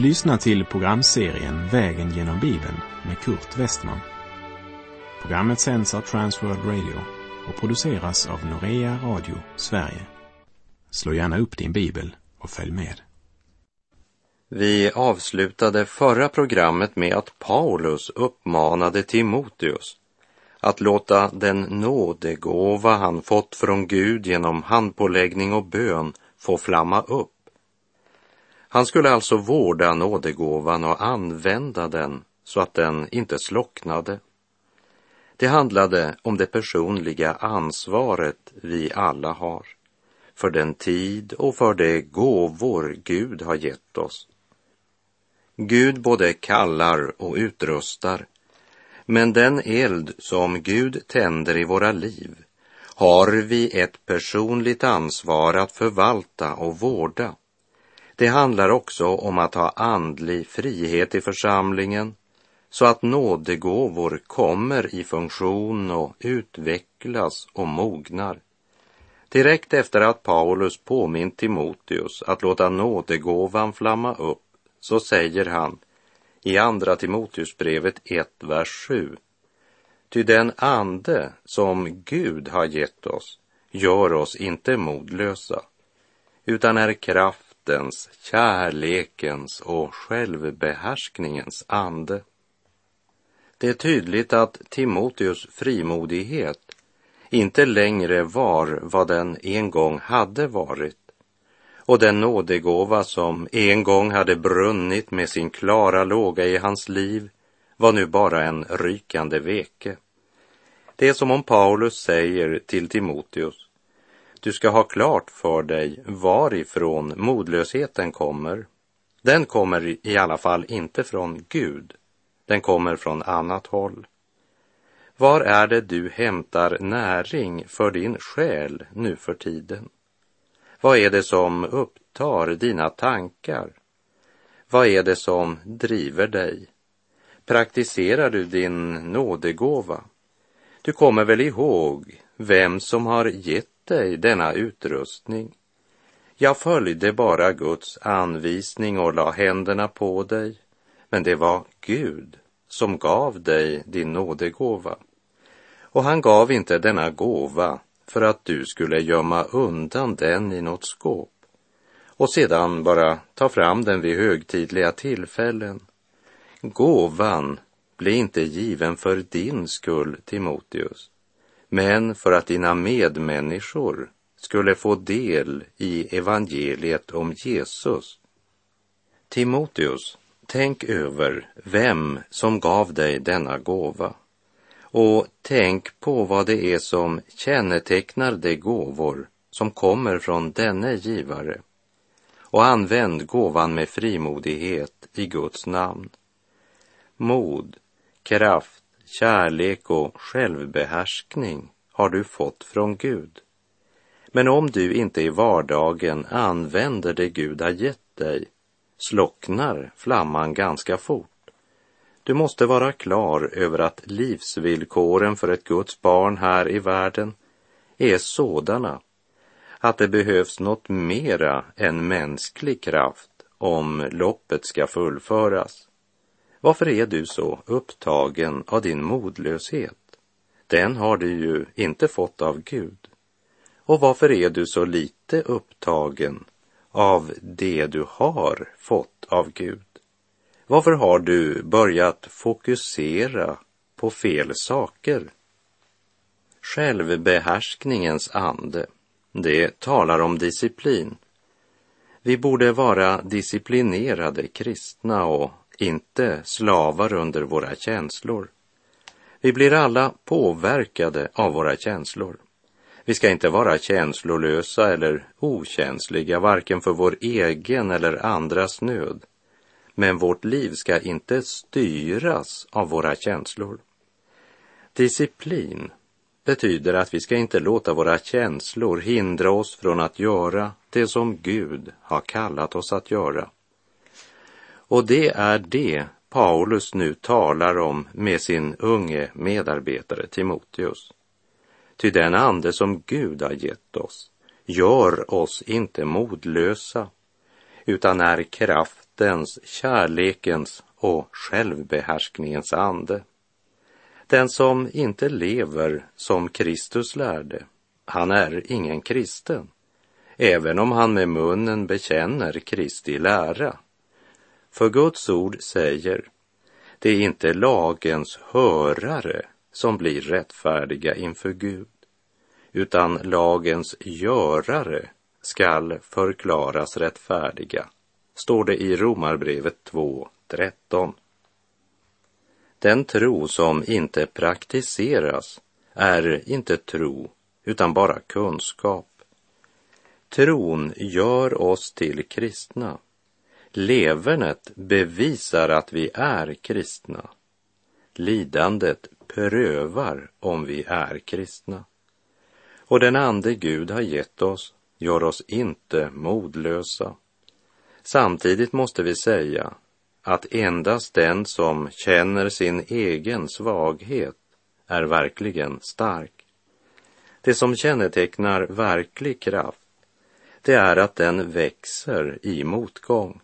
Du lyssnar till programserien Vägen genom Bibeln med Kurt Westman. Programmet sänds av Transworld Radio och produceras av Norea Radio Sverige. Slå gärna upp din bibel och följ med. Vi avslutade förra programmet med att Paulus uppmanade Timoteus att låta den nådegåva han fått från Gud genom handpåläggning och bön få flamma upp. Han skulle alltså vårda nådegåvan och använda den så att den inte slocknade. Det handlade om det personliga ansvaret vi alla har, för den tid och för de gåvor Gud har gett oss. Gud både kallar och utrustar, men den eld som Gud tänder i våra liv har vi ett personligt ansvar att förvalta och vårda. Det handlar också om att ha andlig frihet i församlingen så att nådegåvor kommer i funktion och utvecklas och mognar. Direkt efter att Paulus påmint Timoteus att låta nådegåvan flamma upp så säger han i andra Timoteusbrevet 1, vers 7: Ty den ande som Gud har gett oss gör oss inte modlösa, utan är kraft, kärlekens och självbehärskningens ande. Det är tydligt att Timoteus frimodighet inte längre var vad den en gång hade varit, och den nådegåva som en gång hade brunnit med sin klara låga i hans liv var nu bara en rykande veke. Det är som om Paulus säger till Timoteus: Du ska ha klart för dig varifrån modlösheten kommer. Den kommer i alla fall inte från Gud. Den kommer från annat håll. Var är det du hämtar näring för din själ nu för tiden? Vad är det som upptar dina tankar? Vad är det som driver dig? Praktiserar du din nådegåva? Du kommer väl ihåg vem som har gett i denna utrustning. Jag följde bara Guds anvisning och la händerna på dig, men det var Gud som gav dig din nådegåva. Och han gav inte denna gåva för att du skulle gömma undan den i något skåp och sedan bara ta fram den vid högtidliga tillfällen. Gåvan blev inte given för din skull, Timoteus, men för att dina medmänniskor skulle få del i evangeliet om Jesus. Timoteus, tänk över vem som gav dig denna gåva, och tänk på vad det är som kännetecknar de gåvor som kommer från denne givare, och använd gåvan med frimodighet i Guds namn. Mod, kraft, kärlek och självbehärskning har du fått från Gud. Men om du inte i vardagen använder det Gud har gett dig, slocknar flamman ganska fort. Du måste vara klar över att livsvillkoren för ett Guds barn här i världen är sådana att det behövs något mera än mänsklig kraft om loppet ska fullföras. Varför är du så upptagen av din modlöshet? Den har du ju inte fått av Gud. Och varför är du så lite upptagen av det du har fått av Gud? Varför har du börjat fokusera på fel saker? Självbehärskningens ande, det talar om disciplin. Vi borde vara disciplinerade kristna och inte slavar under våra känslor. Vi blir alla påverkade av våra känslor. Vi ska inte vara känslolösa eller okänsliga, varken för vår egen eller andras nöd. Men vårt liv ska inte styras av våra känslor. Disciplin betyder att vi ska inte låta våra känslor hindra oss från att göra det som Gud har kallat oss att göra. Och det är det Paulus nu talar om med sin unge medarbetare Timoteus. Ty den ande som Gud har gett oss gör oss inte modlösa, utan är kraft, kraftens, kärlekens och självbehärskningens ande. Den som inte lever som Kristus lärde, han är ingen kristen, även om han med munnen bekänner Kristi lära. För Guds ord säger, det är inte lagens hörare som blir rättfärdiga inför Gud, utan lagens görare skall förklaras rättfärdiga, står det i Romarbrevet 2:13. Den tro som inte praktiseras är inte tro, utan bara kunskap. Tron gör oss till kristna. Levernet bevisar att vi är kristna. Lidandet prövar om vi är kristna. Och den ande Gud har gett oss gör oss inte modlösa. Samtidigt måste vi säga att endast den som känner sin egen svaghet är verkligen stark. Det som kännetecknar verklig kraft, det är att den växer i motgång.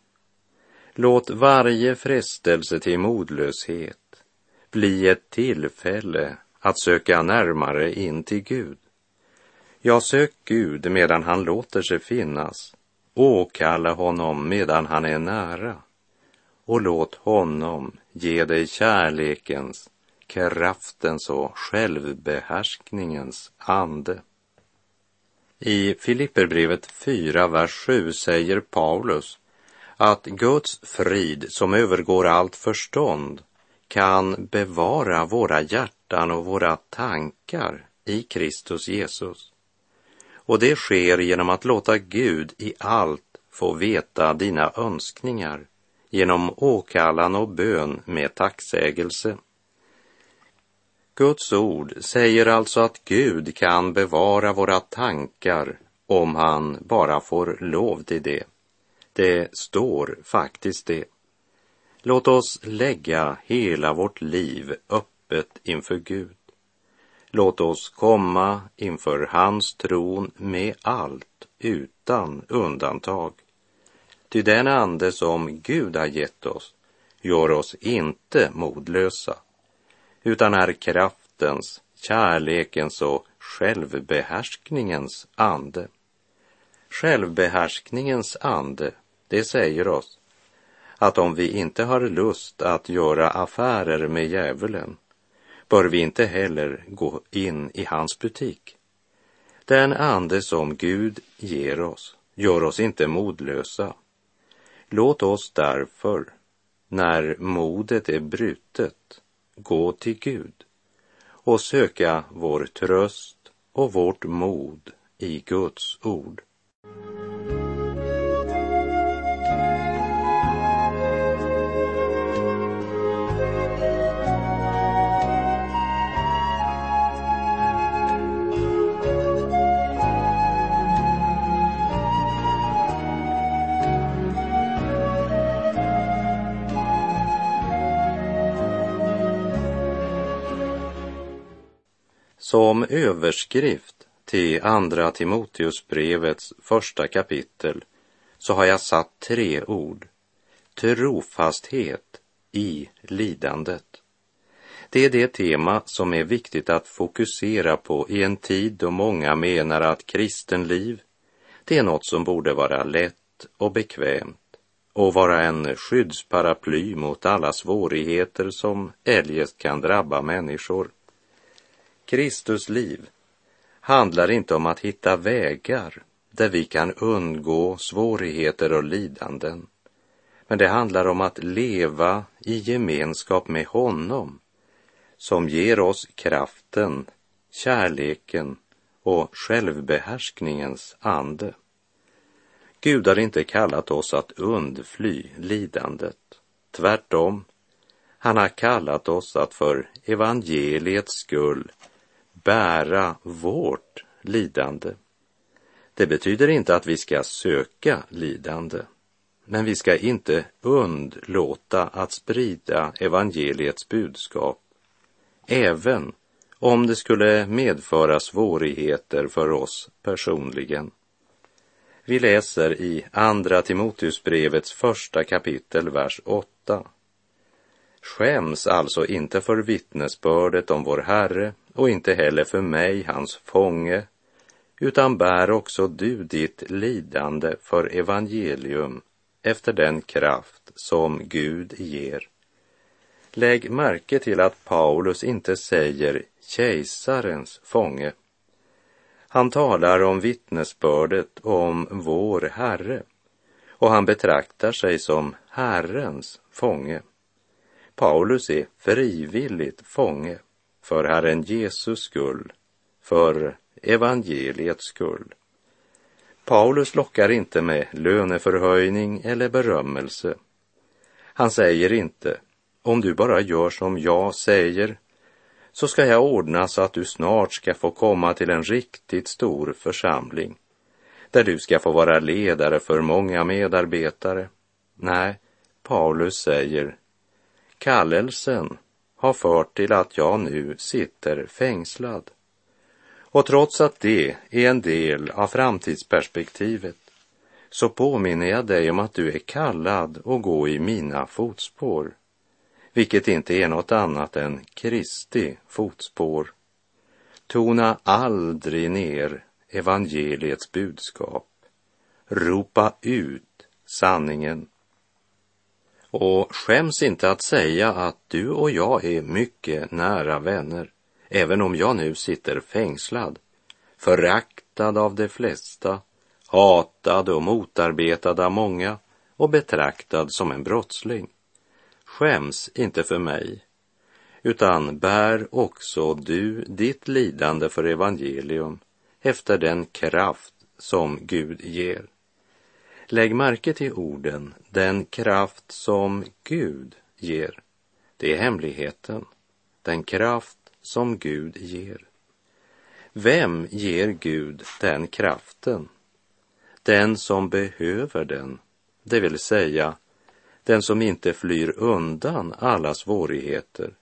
Låt varje frestelse till modlöshet bli ett tillfälle att söka närmare in till Gud. Jag sök Gud medan han låter sig finnas, åkalla honom medan han är nära, och låt honom ge dig kärlekens, kraftens och självbehärskningens ande. I Filipperbrevet 4, vers 7 säger Paulus att Guds frid som övergår allt förstånd kan bevara våra hjärtan och våra tankar i Kristus Jesus. Och det sker genom att låta Gud i allt få veta dina önskningar genom åkallan och bön med tacksägelse. Guds ord säger alltså att Gud kan bevara våra tankar om han bara får lov till det. Det står faktiskt det. Låt oss lägga hela vårt liv öppet inför Gud. Låt oss komma inför hans tron med allt utan undantag. Ty den ande som Gud har gett oss gör oss inte modlösa, utan är kraftens, kärlekens och självbehärskningens ande. Självbehärskningens ande, det säger oss att om vi inte har lust att göra affärer med djävulen, bör vi inte heller gå in i hans butik. Den ande som Gud ger oss gör oss inte modlösa. Låt oss därför, när modet är brutet, gå till Gud och söka vår tröst och vårt mod i Guds ord. Som överskrift till andra Timoteusbrevets första kapitel så har jag satt 3 ord. Trofasthet i lidandet. Det är det tema som är viktigt att fokusera på i en tid då många menar att kristenliv, det är något som borde vara lätt och bekvämt och vara en skyddsparaply mot alla svårigheter som eljest kan drabba människor. Kristus liv handlar inte om att hitta vägar där vi kan undgå svårigheter och lidanden, men det handlar om att leva i gemenskap med honom som ger oss kraften, kärleken och självbehärskningens ande. Gud har inte kallat oss att undfly lidandet, tvärtom. Han har kallat oss att för evangeliets skull bära vårt lidande. Det betyder inte att vi ska söka lidande, men vi ska inte undlåta att sprida evangeliets budskap, även om det skulle medföra svårigheter för oss personligen. Vi läser i andra Timoteusbrevets första kapitel, vers 8. Skäms alltså inte för vittnesbördet om vår Herre och inte heller för mig, hans fånge, utan bär också du ditt lidande för evangelium efter den kraft som Gud ger. Lägg märke till att Paulus inte säger kejsarens fånge. Han talar om vittnesbördet om vår Herre, och han betraktar sig som Herrens fånge. Paulus är frivilligt fånge för Herren Jesus skull, för evangeliets skull. Paulus lockar inte med löneförhöjning eller berömmelse. Han säger inte, om du bara gör som jag säger, så ska jag ordna så att du snart ska få komma till en riktigt stor församling, där du ska få vara ledare för många medarbetare. Nej, Paulus säger, kallelsen har fört till att jag nu sitter fängslad. Och trots att det är en del av framtidsperspektivet, så påminner jag dig om att du är kallad att gå i mina fotspår, vilket inte är något annat än Kristi fotspår. Tona aldrig ner evangeliets budskap. Ropa ut sanningen. Och skäms inte att säga att du och jag är mycket nära vänner, även om jag nu sitter fängslad, föraktad av de flesta, hatad och motarbetad av många och betraktad som en brottsling. Skäms inte för mig, utan bär också du ditt lidande för evangelium efter den kraft som Gud ger. Lägg märke till orden, den kraft som Gud ger. Det är hemligheten, den kraft som Gud ger. Vem ger Gud den kraften? Den som behöver den, det vill säga den som inte flyr undan alla svårigheter,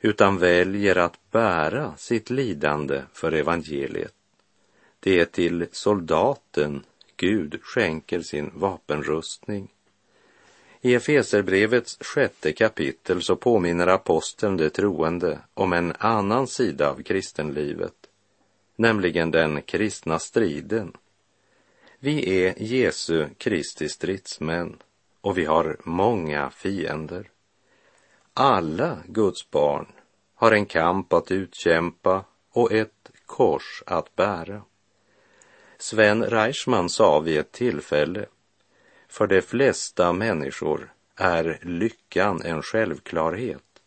utan väljer att bära sitt lidande för evangeliet. Det är till soldaten Gud skänker sin vapenrustning. I Efeserbrevets 6:e kapitel så påminner aposteln det troende om en annan sida av kristenlivet, nämligen den kristna striden. Vi är Jesu Kristi stridsmän, och vi har många fiender. Alla Guds barn har en kamp att utkämpa och ett kors att bära. Sven Reischman sa vid ett tillfälle, för de flesta människor är lyckan en självklarhet,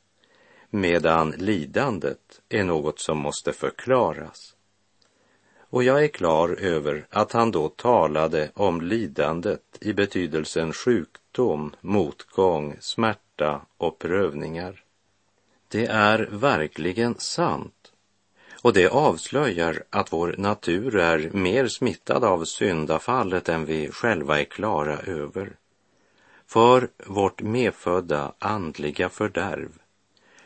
medan lidandet är något som måste förklaras. Och jag är klar över att han då talade om lidandet i betydelsen sjukdom, motgång, smärta och prövningar. Det är verkligen sant, och det avslöjar att vår natur är mer smittad av syndafallet än vi själva är klara över. För vårt medfödda andliga fördärv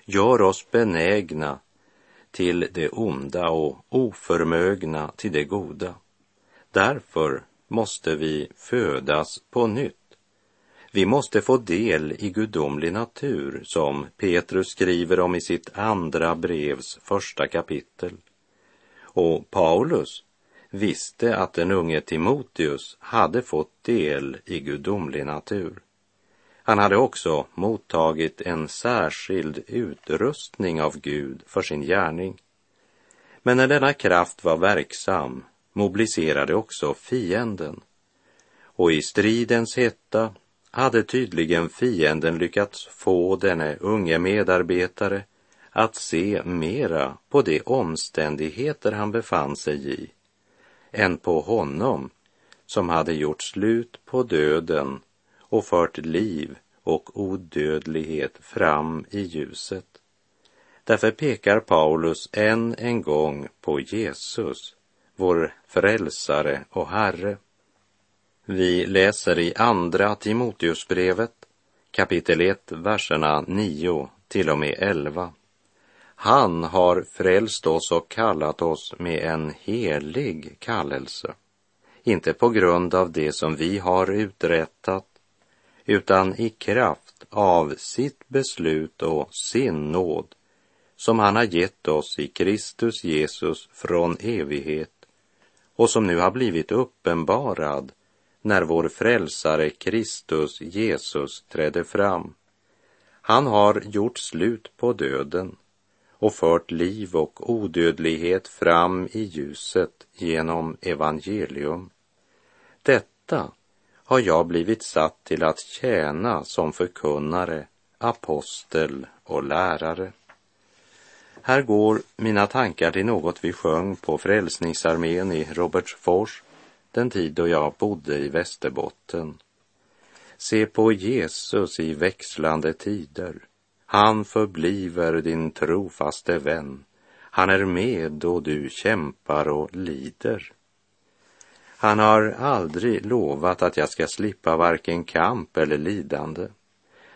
gör oss benägna till det onda och oförmögna till det goda. Därför måste vi födas på nytt. Vi måste få del i gudomlig natur, som Petrus skriver om i sitt andra brevs första kapitel. Och Paulus visste att den unge Timoteus hade fått del i gudomlig natur. Han hade också mottagit en särskild utrustning av Gud för sin gärning. Men när denna kraft var verksam, mobiliserade också fienden. Och i stridens hetta hade tydligen fienden lyckats få denne unge medarbetare att se mera på de omständigheter han befann sig i än på honom som hade gjort slut på döden och fört liv och odödlighet fram i ljuset. Därför pekar Paulus än en gång på Jesus, vår frälsare och Herre. Vi läser i andra Timoteusbrevet, kapitel 1, verserna 9 till och med 11. Han har frälst oss och kallat oss med en helig kallelse, inte på grund av det som vi har uträttat, utan i kraft av sitt beslut och sin nåd, som han har gett oss i Kristus Jesus från evighet, och som nu har blivit uppenbarad när vår frälsare Kristus Jesus trädde fram. Han har gjort slut på döden och fört liv och odödlighet fram i ljuset genom evangelium. Detta har jag blivit satt till att tjäna som förkunnare, apostel och lärare. Här går mina tankar till något vi sjöng på Frälsningsarmén i Robertsfors, den tid då jag bodde i Västerbotten. Se på Jesus i växlande tider. Han förbliver din trofaste vän. Han är med då du kämpar och lider. Han har aldrig lovat att jag ska slippa varken kamp eller lidande,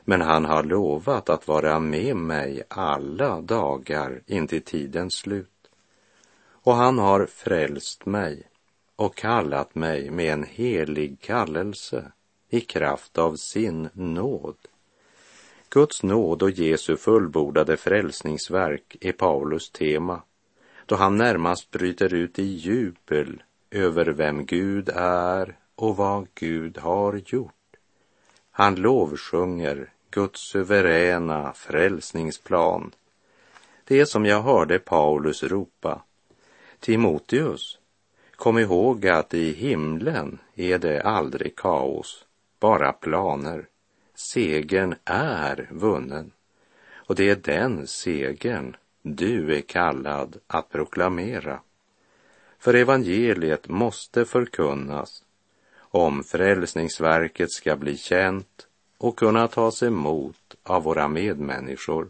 men han har lovat att vara med mig alla dagar intill tidens slut. Och han har frälst mig och kallat mig med en helig kallelse i kraft av sin nåd. Guds nåd och Jesu fullbordade frälsningsverk är Paulus tema, då han närmast bryter ut i jubel över vem Gud är och vad Gud har gjort. Han lovsjunger Guds suveräna frälsningsplan. Det är som jag hörde Paulus ropa: Timoteus, kom ihåg att i himlen är det aldrig kaos, bara planer. Segern är vunnen, och det är den segern du är kallad att proklamera. För evangeliet måste förkunnas om frälsningsverket ska bli känt och kunna tas emot av våra medmänniskor.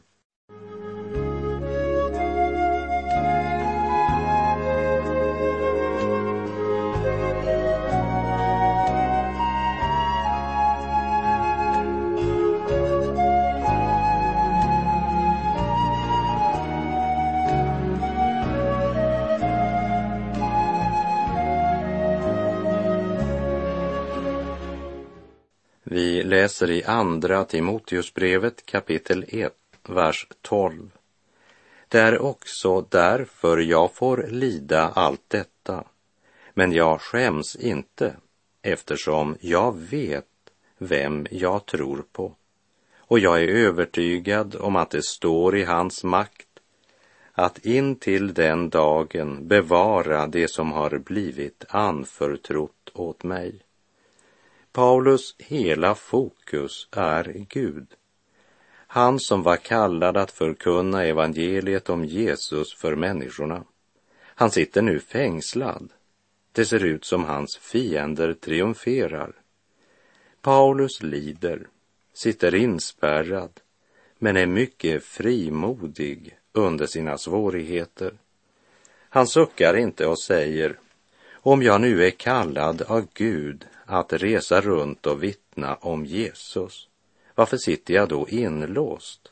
Vi läser i andra Timoteusbrevet kapitel 1, vers 12. Det är också därför jag får lida allt detta, men jag skäms inte, eftersom jag vet vem jag tror på. Och jag är övertygad om att det står i hans makt att in till den dagen bevara det som har blivit anförtrott åt mig. Paulus hela fokus är Gud. Han som var kallad att förkunna evangeliet om Jesus för människorna. Han sitter nu fängslad. Det ser ut som hans fiender triumferar. Paulus lider, sitter inspärrad, men är mycket frimodig under sina svårigheter. Han suckar inte och säger: om jag nu är kallad av Gud att resa runt och vittna om Jesus, varför sitter jag då inlåst?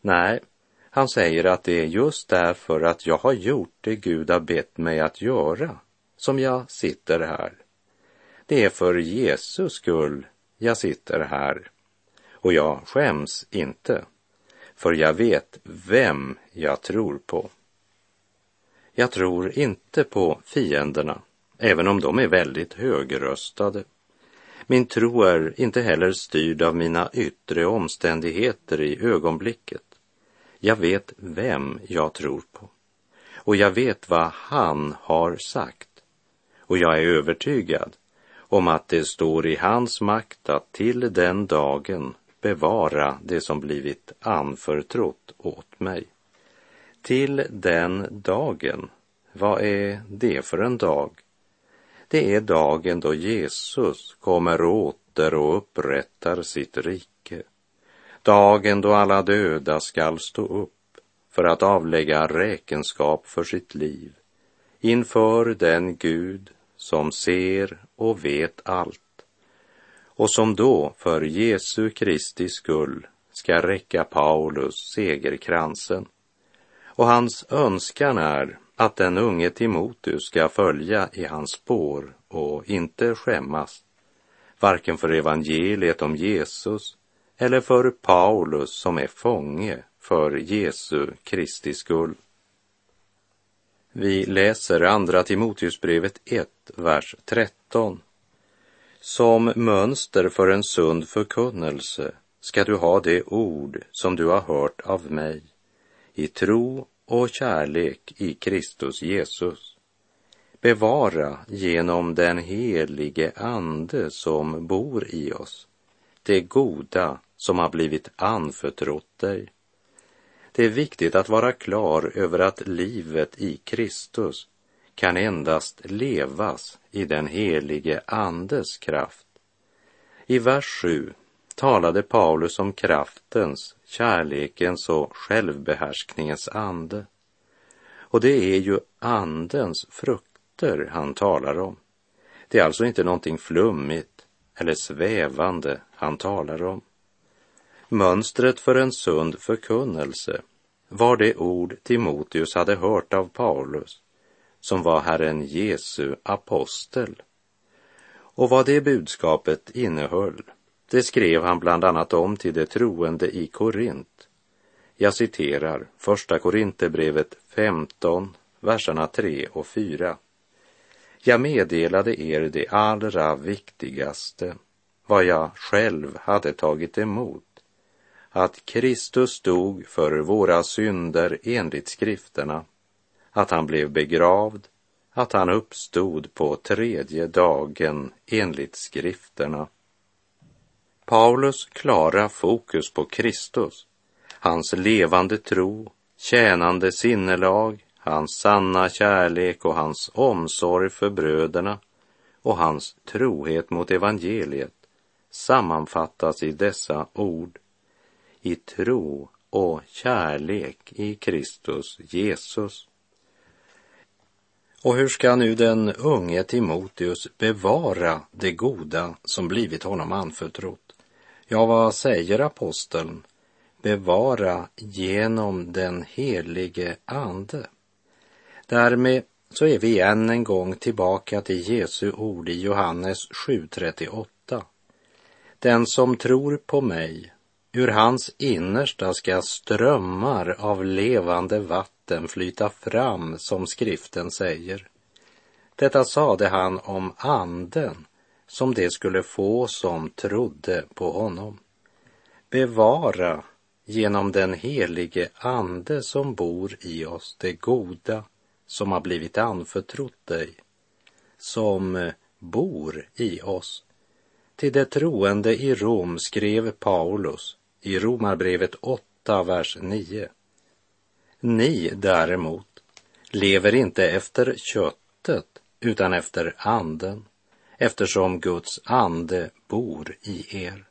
Nej, han säger att det är just därför att jag har gjort det Gud har bett mig att göra som jag sitter här. Det är för Jesus skull jag sitter här, och jag skäms inte, för jag vet vem jag tror på. Jag tror inte på fienderna, även om de är väldigt högröstade. Min tro är inte heller styrd av mina yttre omständigheter i ögonblicket. Jag vet vem jag tror på, och jag vet vad han har sagt. Och jag är övertygad om att det står i hans makt att till den dagen bevara det som blivit anförtrott åt mig. Till den dagen, vad är det för en dag? Det är dagen då Jesus kommer åter och upprättar sitt rike. Dagen då alla döda skall stå upp för att avlägga räkenskap för sitt liv inför den Gud som ser och vet allt, och som då för Jesu Kristi skull ska räcka Paulus segerkransen. Och hans önskan är att den unge Timoteus ska följa i hans spår och inte skämmas, varken för evangeliet om Jesus eller för Paulus som är fånge för Jesu Kristi skull. Vi läser andra Timoteusbrevet 1, vers 13. Som mönster för en sund förkunnelse ska du ha det ord som du har hört av mig, i tro och kärlek i Kristus Jesus. Bevara genom den helige ande som bor i oss det goda som har blivit anförtrott dig. Det är viktigt att vara klar över att livet i Kristus kan endast levas i den helige andes kraft. I vers 7 talade Paulus om kraftens, kärlekens och självbehärskningens ande. Och det är ju andens frukter han talar om. Det är alltså inte någonting flummigt eller svävande han talar om. Mönstret för en sund förkunnelse var det ord Timoteus hade hört av Paulus, som var Herren Jesu apostel. Och vad det budskapet innehöll, det skrev han bland annat om till det troende i Korint. Jag citerar första Korinthierbrevet 15, verserna 3 och 4. Jag meddelade er det allra viktigaste, vad jag själv hade tagit emot, att Kristus dog för våra synder enligt skrifterna, att han blev begravd, att han uppstod på tredje dagen enligt skrifterna. Paulus klara fokus på Kristus, hans levande tro, tjänande sinnelag, hans sanna kärlek och hans omsorg för bröderna och hans trohet mot evangeliet sammanfattas i dessa ord: i tro och kärlek i Kristus Jesus. Och hur ska nu den unge Timoteus bevara det goda som blivit honom anförtrott? Ja, vad säger aposteln? Bevara genom den helige ande. Därmed så är vi än en gång tillbaka till Jesu ord i Johannes 7:38. Den som tror på mig, ur hans innersta ska strömmar av levande vatten flyta fram, som skriften säger. Detta sade han om anden, som det skulle få som trodde på honom. Bevara genom den helige ande som bor i oss det goda som har blivit anförtrott dig, som bor i oss. Till det troende i Rom skrev Paulus i Romarbrevet 8, vers 9. Ni däremot lever inte efter köttet utan efter anden, eftersom Guds ande bor i er.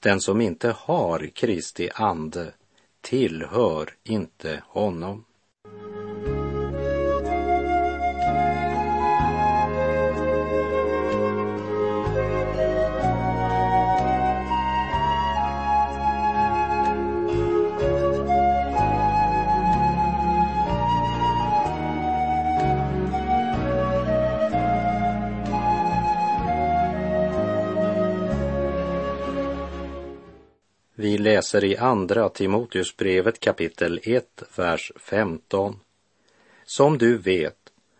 Den som inte har Kristi ande tillhör inte honom. Vi läser i andra Timoteusbrevet kapitel 1, vers 15. Som du vet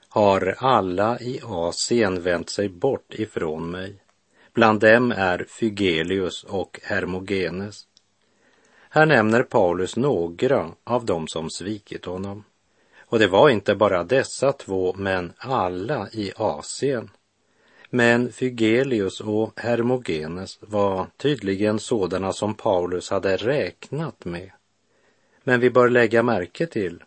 har alla i Asien vänt sig bort ifrån mig. Bland dem är Phygelius och Hermogenes. Här nämner Paulus några av dem som svikit honom. Och det var inte bara dessa två, men alla i Asien. Men Phygelius och Hermogenes var tydligen sådana som Paulus hade räknat med. Men vi bör lägga märke till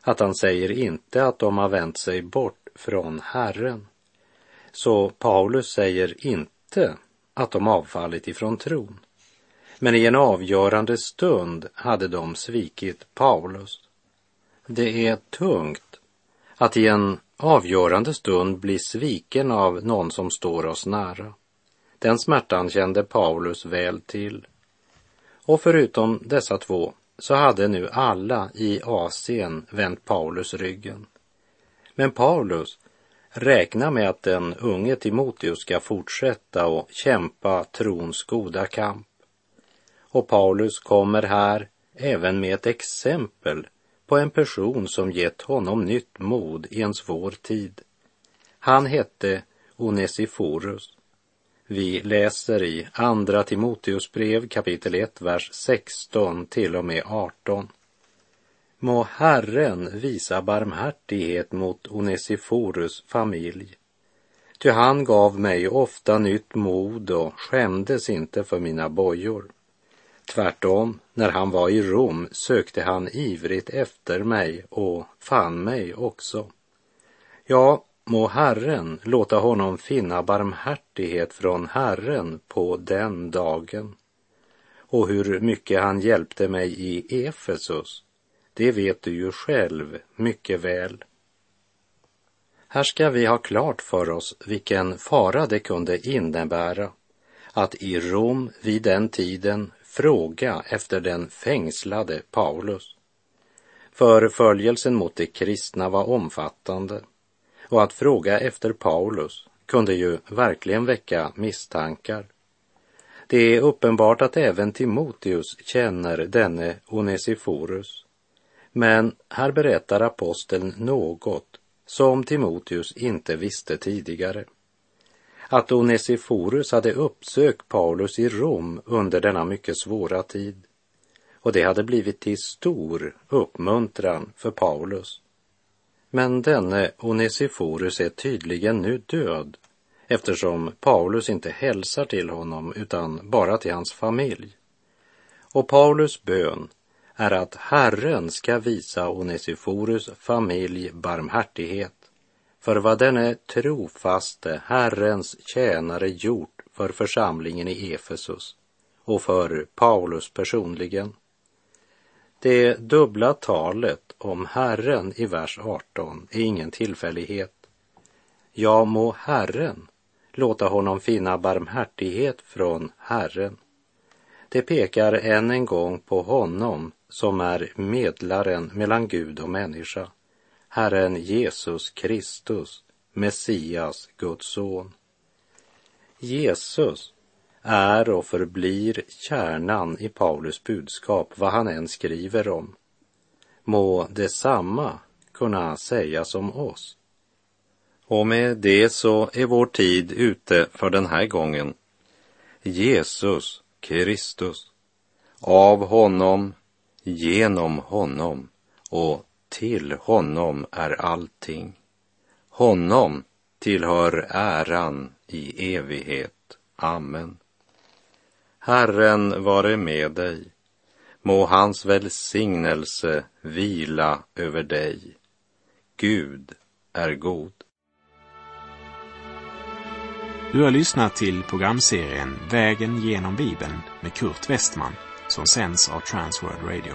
att han säger inte att de har vänt sig bort från Herren. Så Paulus säger inte att de avfallit ifrån tron. Men i en avgörande stund hade de svikit Paulus. Det är tungt att i en avgörande stund blir sviken av någon som står oss nära. Den smärtan kände Paulus väl till. Och förutom dessa två så hade nu alla i Asien vänt Paulus ryggen. Men Paulus räknar med att den unge Timoteus ska fortsätta och kämpa trons goda kamp. Och Paulus kommer här även med ett exempel på en person som gett honom nytt mod i en svår tid. Han hette Onesiforus. Vi läser i andra Timoteus brev kapitel 1, vers 16 till och med 18. Må Herren visa barmhärtighet mot Onesiforus familj. Ty han gav mig ofta nytt mod och skämdes inte för mina bojor. Tvärtom, när han var i Rom sökte han ivrigt efter mig och fann mig också. Ja, må Herren låta honom finna barmhärtighet från Herren på den dagen. Och hur mycket han hjälpte mig i Efesus, det vet du ju själv mycket väl. Här ska vi ha klart för oss vilken fara det kunde innebära att i Rom vid den tiden fråga efter den fängslade Paulus. Förföljelsen mot de kristna var omfattande, och att fråga efter Paulus kunde ju verkligen väcka misstankar. Det är uppenbart att även Timoteus känner denne Onesiforus. Men här berättar aposteln något som Timoteus inte visste tidigare. Att Onesiforus hade uppsökt Paulus i Rom under denna mycket svåra tid. Och det hade blivit till stor uppmuntran för Paulus. Men denne Onesiforus är tydligen nu död, eftersom Paulus inte hälsar till honom utan bara till hans familj. Och Paulus bön är att Herren ska visa Onesiforus familj barmhärtighet för vad denne trofaste Herrens tjänare gjort för församlingen i Efesus och för Paulus personligen. Det dubbla talet om Herren i vers 18 är ingen tillfällighet. Ja, må Herren låta honom finna barmhärtighet från Herren. Det pekar än en gång på honom som är medlaren mellan Gud och människa, Herren Jesus Kristus, Messias, Guds son. Jesus är och förblir kärnan i Paulus budskap, vad han än skriver om. Må detsamma kunna sägas om oss. Och med det så är vår tid ute för den här gången. Jesus Kristus, av honom, genom honom och till honom är allting. Honom tillhör äran i evighet. Amen. Herren vare med dig. Må hans välsignelse vila över dig. Gud är god. Du har lyssnat till programserien Vägen genom Bibeln med Kurt Westman som sänds av Transworld Radio.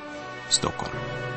Stockholm.